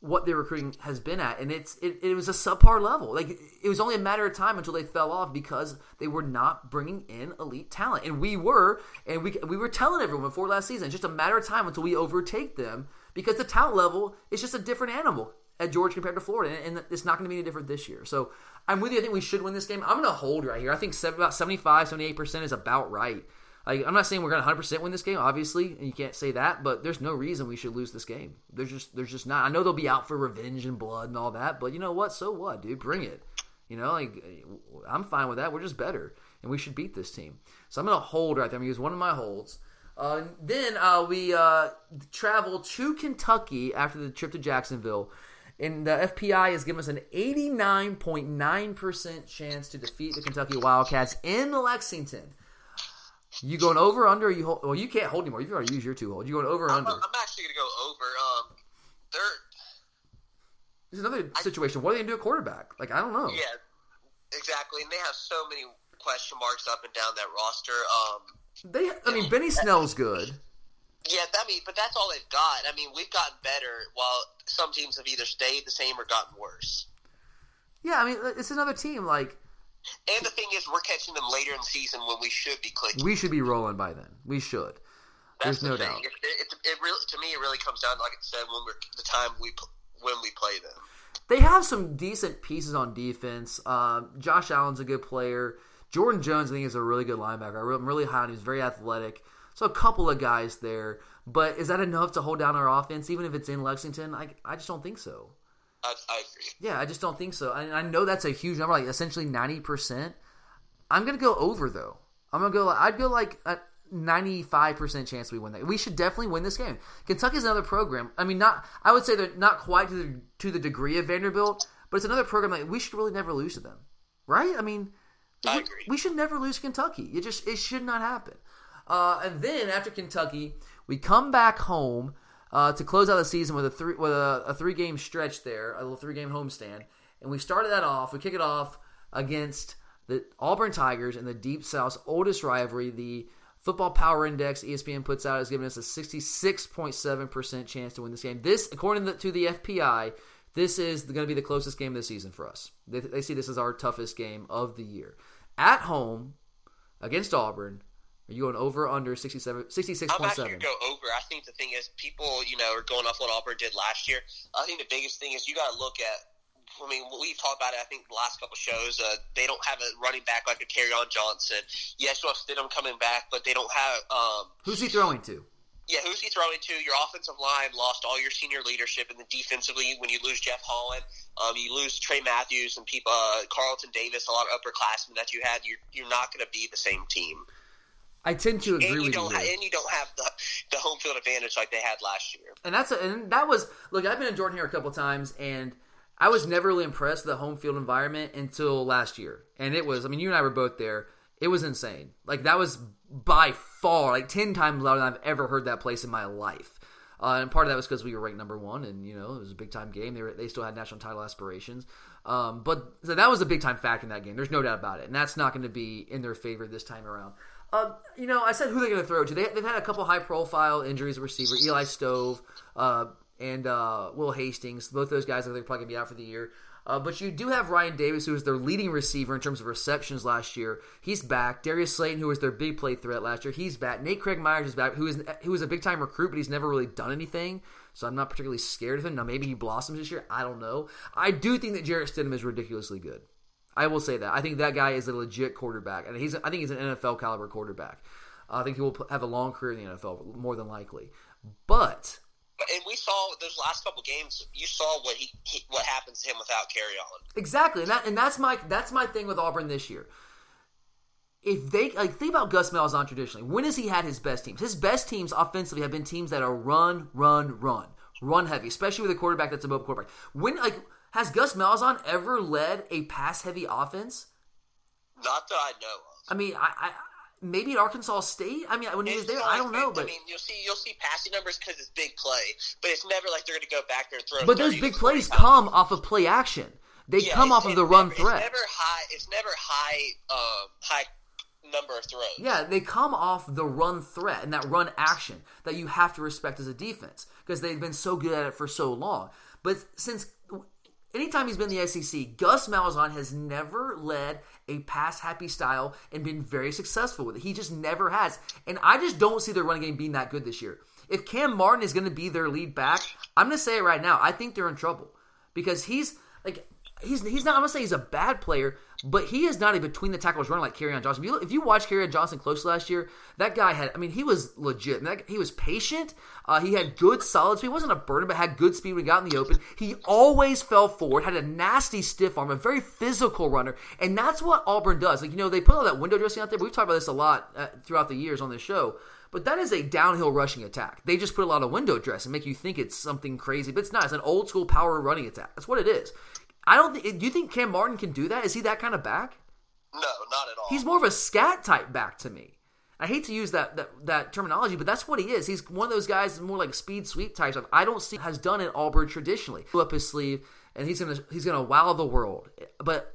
what their recruiting has been at, and it's it, it was a subpar level. Like it was only a matter of time until they fell off because they were not bringing in elite talent, and we were, and we we were telling everyone before last season, it's just a matter of time until we overtake them because the talent level is just a different animal at Georgia compared to Florida, and, and it's not going to be any different this year. So I'm with you. I think we should win this game. I'm going to hold right here. I think seven, about seventy-five, seventy-eight percent is about right. Like, I'm not saying we're going to one hundred percent win this game, obviously, and you can't say that, but there's no reason we should lose this game. There's just there's just not. I know they'll be out for revenge and blood and all that, but you know what? So what, dude? Bring it. You know, like I'm fine with that. We're just better, and we should beat this team. So I'm going to hold right there. I'm going to use one of my holds. Uh, then uh, we uh, travel to Kentucky after the trip to Jacksonville, and the F P I has given us an eighty-nine point nine percent chance to defeat the Kentucky Wildcats in Lexington. You going over, under, or you hold? Well, you can't hold anymore. You've already used your two hold. You going over, or I'm, under? I'm actually going to go over. Um, they're, There's another I, situation. What are they going to do at quarterback? Like, I don't know. Yeah, exactly. And they have so many question marks up and down that roster. Um, they, I mean, Benny Snell's good. Yeah, I mean, but that's all they've got. I mean, we've gotten better while some teams have either stayed the same or gotten worse. Yeah, I mean, it's another team, like – and the thing is, we're catching them later in the season when we should be clicking. We should be rolling by then. We should. That's There's the no thing. doubt. It, it, it really, to me, it really comes down to, like I said, when we're, the time we when we play them. They have some decent pieces on defense. Uh, Josh Allen's a good player. Jordan Jones, I think, is a really good linebacker. I'm really high on him. He's very athletic. So a couple of guys there. But is that enough to hold down our offense, even if it's in Lexington? I, I just don't think so. I, I agree. Yeah, I just don't think so. And I know that's a huge number, like essentially ninety percent. I'm going to go over, though. I'm going to go – I'd go like ninety-five percent chance we win that. We should definitely win this game. Kentucky's another program. I mean, not I would say they're not quite to the, to the degree of Vanderbilt, but it's another program that we should really never lose to them, right? I mean, I we, agree. we should never lose Kentucky. It just it should not happen. Uh, and then after Kentucky, we come back home uh, to close out the season with a three with a, a three game stretch there, a little three game homestand, and we started that off. We kick it off against the Auburn Tigers in the Deep South's oldest rivalry. The Football Power Index E S P N puts out has given us a sixty-six point seven percent chance to win this game. This, according to the F P I, this is going to be the closest game of the season for us. They, they see this as our toughest game of the year. At home, against Auburn, are you going over or under sixty-seven, sixty-six point seven? I'm actually going to go over. I think the thing is people, you know, are going off what Auburn did last year. I think the biggest thing is you got to look at, I mean, we've talked about it, I think, the last couple shows. Uh, they don't have a running back like a Kerryon Johnson. Yes, Josh Stidham coming back, but they don't have um, – Who's he throwing to? Yeah, who's he throwing to? Your offensive line lost all your senior leadership, and then defensively, when you lose Jeff Holland, um, you lose Trey Matthews and people, uh, Carlton Davis, a lot of upperclassmen that you had. You're, you're not going to be the same team. I tend to agree and you with don't, you. There. And you don't have the, the home field advantage like they had last year. And that's a, and that was – look, I've been in Jordan here a couple times, and – I was never really impressed with the home field environment until last year. And it was, I mean, you and I were both there. It was insane. Like, that was by far, like, ten times louder than I've ever heard that place in my life. Uh, and part of that was because we were ranked number one, and, you know, it was a big-time game. They were, they still had national title aspirations. Um, but so that was a big-time factor in that game. There's no doubt about it. And that's not going to be in their favor this time around. Um, you know, I said who they're going to throw to. They, they've had a couple high-profile injuries to receiver. Eli Stove, uh, and uh, Will Hastings. Both those guys, I think, are probably going to be out for the year. Uh, but you do have Ryan Davis, who was their leading receiver in terms of receptions last year. He's back. Darius Slayton, who was their big play threat last year, he's back. Nate Craig Myers is back, who is who was a big-time recruit, but he's never really done anything. So I'm not particularly scared of him. Now, maybe he blossoms this year. I don't know. I do think that Jarrett Stidham is ridiculously good. I will say that. I think that guy is a legit quarterback, and he's I think he's an N F L-caliber quarterback. I think he will have a long career in the N F L, more than likely. But... And we saw those last couple games. You saw what he, he what happens to him without Kerryon. Exactly, and that, and that's my that's my thing with Auburn this year. If they like think about Gus Malzahn traditionally, when has he had his best teams? His best teams offensively have been teams that are run, run, run, run heavy, especially with a quarterback that's a mobile quarterback. When like has Gus Malzahn ever led a pass heavy offense? Not that I know of. I mean, I. I Maybe at Arkansas State. I mean, when he was there, I don't know. But I mean, you'll see, you'll see passing numbers because it's big play, but it's never like they're going to go back there and throw. But those big plays come off of play action. They come off of the run threat. It's never high. It's never high. Uh, high number of throws. Yeah, they come off the run threat and that run action that you have to respect as a defense because they've been so good at it for so long. But since anytime he's been in the S E C, Gus Malzahn has never led a pass-happy style and been very successful with it. He just never has. And I just don't see their running game being that good this year. If Cam Martin is going to be their lead back, I'm going to say it right now. I think they're in trouble because he's like he's he's not. I'm going to say he's a bad player, but he is not a between the tackles runner like Kerryon Johnson. If you, if you watch Kerryon Johnson close last year, that guy had. I mean, he was legit. That, he was patient. Uh, he had good, solid speed. He wasn't a burner, but had good speed when he got in the open. He always fell forward, had a nasty stiff arm, a very physical runner, and that's what Auburn does. Like you know, they put all that window dressing out there. But we've talked about this a lot uh, throughout the years on this show. But that is a downhill rushing attack. They just put a lot of window dress and make you think it's something crazy, but it's not. It's an old school power running attack. That's what it is. I don't think. Do you think Cam Martin can do that? Is he that kind of back? No, not at all. He's more of a scat type back to me. I hate to use that that, that terminology, but that's what he is. He's one of those guys, more like speed sweep types. Of I don't see has done in Auburn traditionally. Pull up his sleeve, and he's gonna he's gonna wow the world. But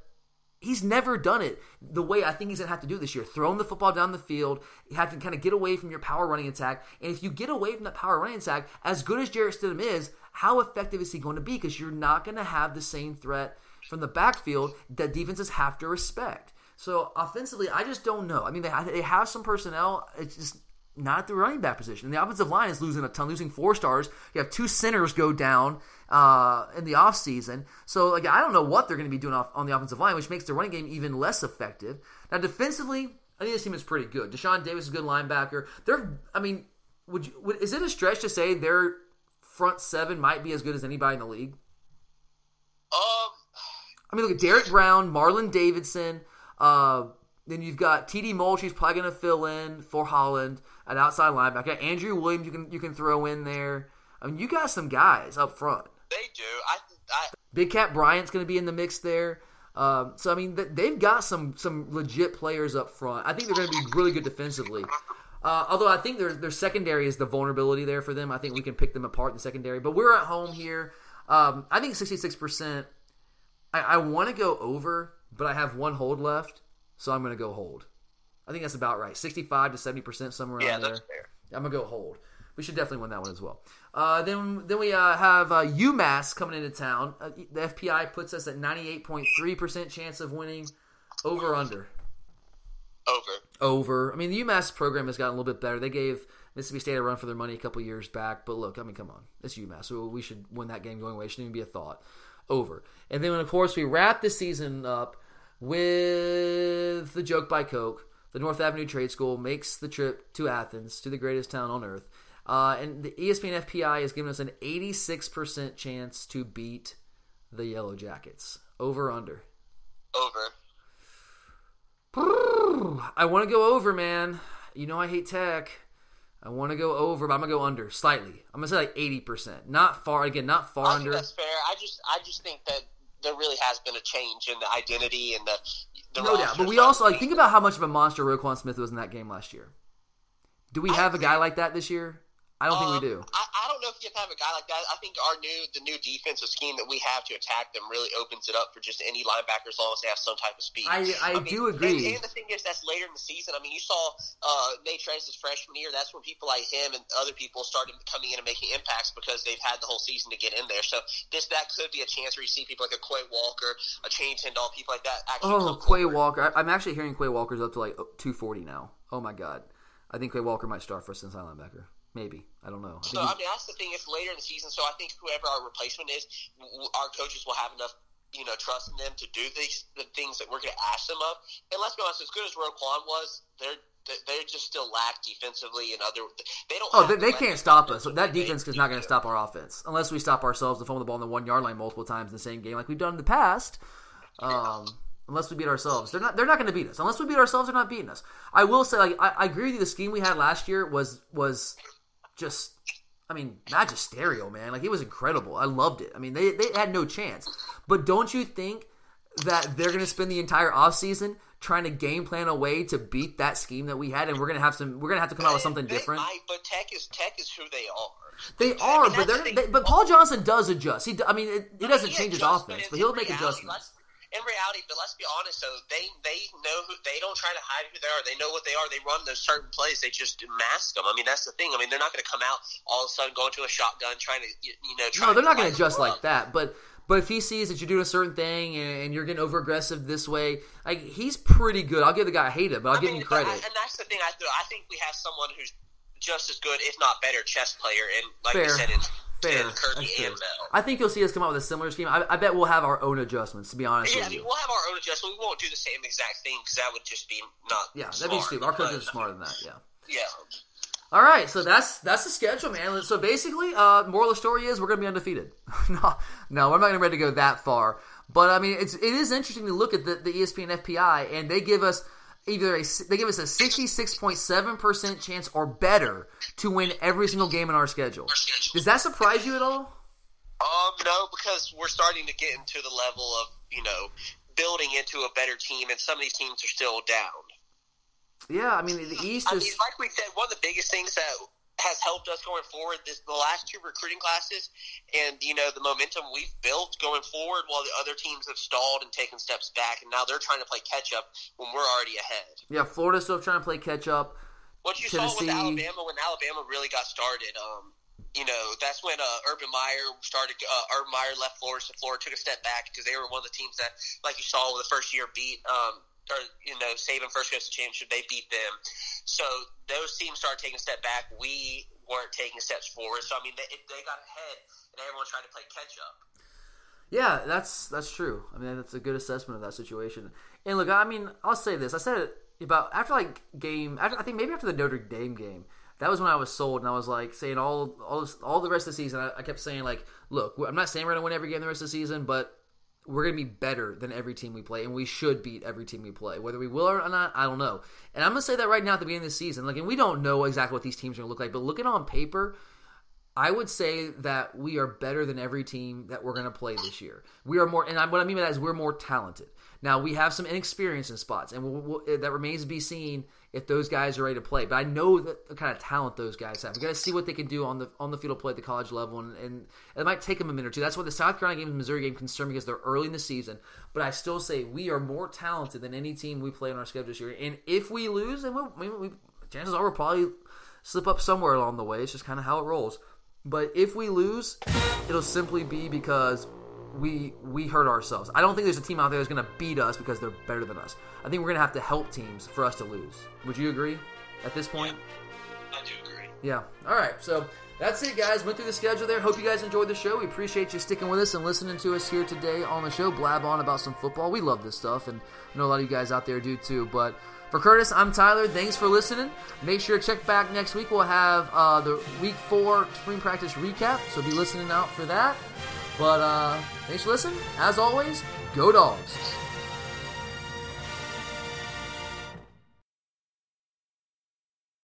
he's never done it the way I think he's gonna have to do this year. Throwing the football down the field, you have to kind of get away from your power running attack. And if you get away from that power running attack, as good as Jarrett Stidham is, how effective is he going to be? Because you're not going to have the same threat from the backfield that defenses have to respect. So offensively, I just don't know. I mean, they they have some personnel. It's just not at the running back position. And the offensive line is losing a ton, losing four stars. You have two centers go down uh, in the offseason. So like, I don't know what they're going to be doing off, on the offensive line, which makes the running game even less effective. Now, defensively, I think this team is pretty good. Deshaun Davis is a good linebacker. They're, I mean, would you, would, is it a stretch to say they're front seven might be as good as anybody in the league? Um, I mean, look at Derrick Brown, Marlon Davidson, uh, Then you've got T D Moultrie's probably going to fill in for Holland, an outside linebacker. Andrew Williams, you can you can throw in there. I mean, you got some guys up front. They do. I, I... Big Cat Bryant's going to be in the mix there. Um, so I mean, they've got some some legit players up front. I think they're going to be really good defensively. Uh, although I think their their secondary is the vulnerability there for them. I think we can pick them apart in the secondary. But we're at home here. Um, I think sixty-six percent. I, I want to go over, but I have one hold left, so I'm going to go hold. I think that's about right. sixty-five to seventy percent, somewhere around yeah, there. Yeah, that's fair. I'm going to go hold. We should definitely win that one as well. Uh, then then we uh, have uh, UMass coming into town. Uh, the F P I puts us at ninety-eight point three percent chance of winning. Over, under. Over. Over. I mean, the UMass program has gotten a little bit better. They gave Mississippi State a run for their money a couple years back. But look, I mean, come on. It's UMass. So we should win that game going away. It shouldn't even be a thought. Over. And then, of course, we wrap this season up with the joke by Coke. The North Avenue Trade School makes the trip to Athens, to the greatest town on earth. Uh, and the E S P N F P I has given us an eighty-six percent chance to beat the Yellow Jackets. Over, under? Over. I want to go over, man. You know I hate Tech. I want to go over, but I'm going to go under slightly. I'm going to say like eighty percent. Not far, again, not far I under. I think that's fair. I just, I just think that there really has been a change in the identity and the, the no doubt. But we also, like, think about how much of a monster Roquan Smith was in that game last year. Do we have a guy like that this year? I don't um, think we do. I, I don't know if you have a guy like that. I think our new the new defensive scheme that we have to attack them really opens it up for just any linebacker as long as they have some type of speed. I, I, I mean, do agree. And, and the thing is, that's later in the season. I mean, you saw uh, Nate Trace's freshman year. That's when people like him and other people started coming in and making impacts because they've had the whole season to get in there. So this that could be a chance where you see people like a Quay Walker, a Chane Tindall, people like that. Actually oh, come Quay forward. Walker. I, I'm actually hearing Quay Walker's up to like two forty now. Oh, my God. I think Quay Walker might start for us inside linebacker. Maybe. I don't know. I so, I mean, that's the thing. It's later in the season, so I think whoever our replacement is, our coaches will have enough, you know, trust in them to do these, the things that we're going to ask them of. And let's be honest, as good as Roquan was, they're they just still lack defensively and other – they don't – Oh, they, they can't stop us. That defense is not going to stop our offense unless we stop ourselves to fumble the ball on the one-yard line multiple times in the same game like we've done in the past. Um – Unless we beat ourselves. They're not They're not going to beat us. Unless we beat ourselves, they're not beating us. I will say, like, I, I agree with you. The scheme we had last year was was just, I mean, magisterial, man. Like, it was incredible. I loved it. I mean, they, they had no chance. But don't you think that they're going to spend the entire offseason trying to game plan a way to beat that scheme that we had, and we're going to have some. We're going to have to come out with something they, different? Might, but Tech is, Tech is who they are. They are, I mean, but they're. They, they, but Paul Johnson does adjust. He, I mean, it, it doesn't he change his offense, but he'll make adjustments. In reality, but let's be honest, though, they, they know who – they don't try to hide who they are. They know what they are. They run those certain plays. They just mask them. I mean, that's the thing. I mean, they're not going to come out all of a sudden going to a shotgun trying to, you know – No, they're not going to adjust like that. But but if he sees that you're doing a certain thing and, and you're getting over-aggressive this way, like, he's pretty good. I'll give the guy – I hate him, but I'll I give mean, him credit. I, and that's the thing. I, I think we have someone who's just as good, if not better, chess player. And like Fair. you said – in. Fair. And I think you'll see us come out with a similar scheme. I, I bet we'll have our own adjustments, to be honest yeah, with I mean, you. Yeah, we'll have our own adjustments. We won't do the same exact thing because that would just be not Yeah, that'd smart, be stupid. Our coaches are smarter than that, yeah. Yeah. All right, so that's that's the schedule, man. So basically, uh, moral of the story is we're going to be undefeated. no, no, I'm not even ready to go that far. But, I mean, it's, it is interesting to look at the, the E S P N F P I, and they give us either a, they give us a sixty-six point seven percent chance or better to win every single game in our schedule. Our schedule. Does that surprise you at all? Um, no, because we're starting to get into the level of, you know, building into a better team, and some of these teams are still down. Yeah, I mean, the East is... I mean, like we said, one of the biggest things that has helped us going forward this the last two recruiting classes and, you know, the momentum we've built going forward while the other teams have stalled and taken steps back, and now they're trying to play catch-up when we're already ahead. Yeah, Florida's still trying to play catch-up. What you Tennessee. saw with Alabama, when Alabama really got started, um, you know, that's when uh, Urban Meyer started. Uh, Urban Meyer left Florida, so Florida took a step back because they were one of the teams that, like you saw with the first year beat um, – or, you know, Saban first goes to championship, they beat them. So those teams started taking a step back. We weren't taking steps forward. So, I mean, they, they got ahead, and everyone tried to play catch-up. Yeah, that's that's true. I mean, that's a good assessment of that situation. And, look, I mean, I'll say this. I said it about after, like, game – I think maybe after the Notre Dame game, that was when I was sold, and I was, like, saying all all, this, all the rest of the season, I, I kept saying, like, look, I'm not saying we're going to win every game the rest of the season, but – we're going to be better than every team we play, and we should beat every team we play. Whether we will or not, I don't know. And I'm going to say that right now at the beginning of the season. Like, and we don't know exactly what these teams are going to look like, but looking on paper, I would say that we are better than every team that we're going to play this year. We are more, and I, what I mean by that is we're more talented. Now, we have some inexperience in spots, and we'll, we'll, that remains to be seen if those guys are ready to play. But I know that the kind of talent those guys have. We've got to see what they can do on the on the field of play at the college level, and, and it might take them a minute or two. That's why the South Carolina game and Missouri game concern me, because they're early in the season. But I still say we are more talented than any team we play on our schedule this year. And if we lose, then we, we, we, chances are we'll probably slip up somewhere along the way. It's just kind of how it rolls. But if we lose, it'll simply be because we we hurt ourselves. I don't think there's a team out there that's going to beat us because they're better than us. I think we're going to have to help teams for us to lose. Would you agree at this point? Yeah, I do agree. Yeah. All right. So that's it, guys. Went through the schedule there. Hope you guys enjoyed the show. We appreciate you sticking with us and listening to us here today on the show. Blab on about some football. We love this stuff, and I know a lot of you guys out there do too, but... For Curtis, I'm Tyler. Thanks for listening. Make sure to check back next week. We'll have uh, the week four spring practice recap, so be listening out for that. But uh, thanks for listening. As always, go Dogs.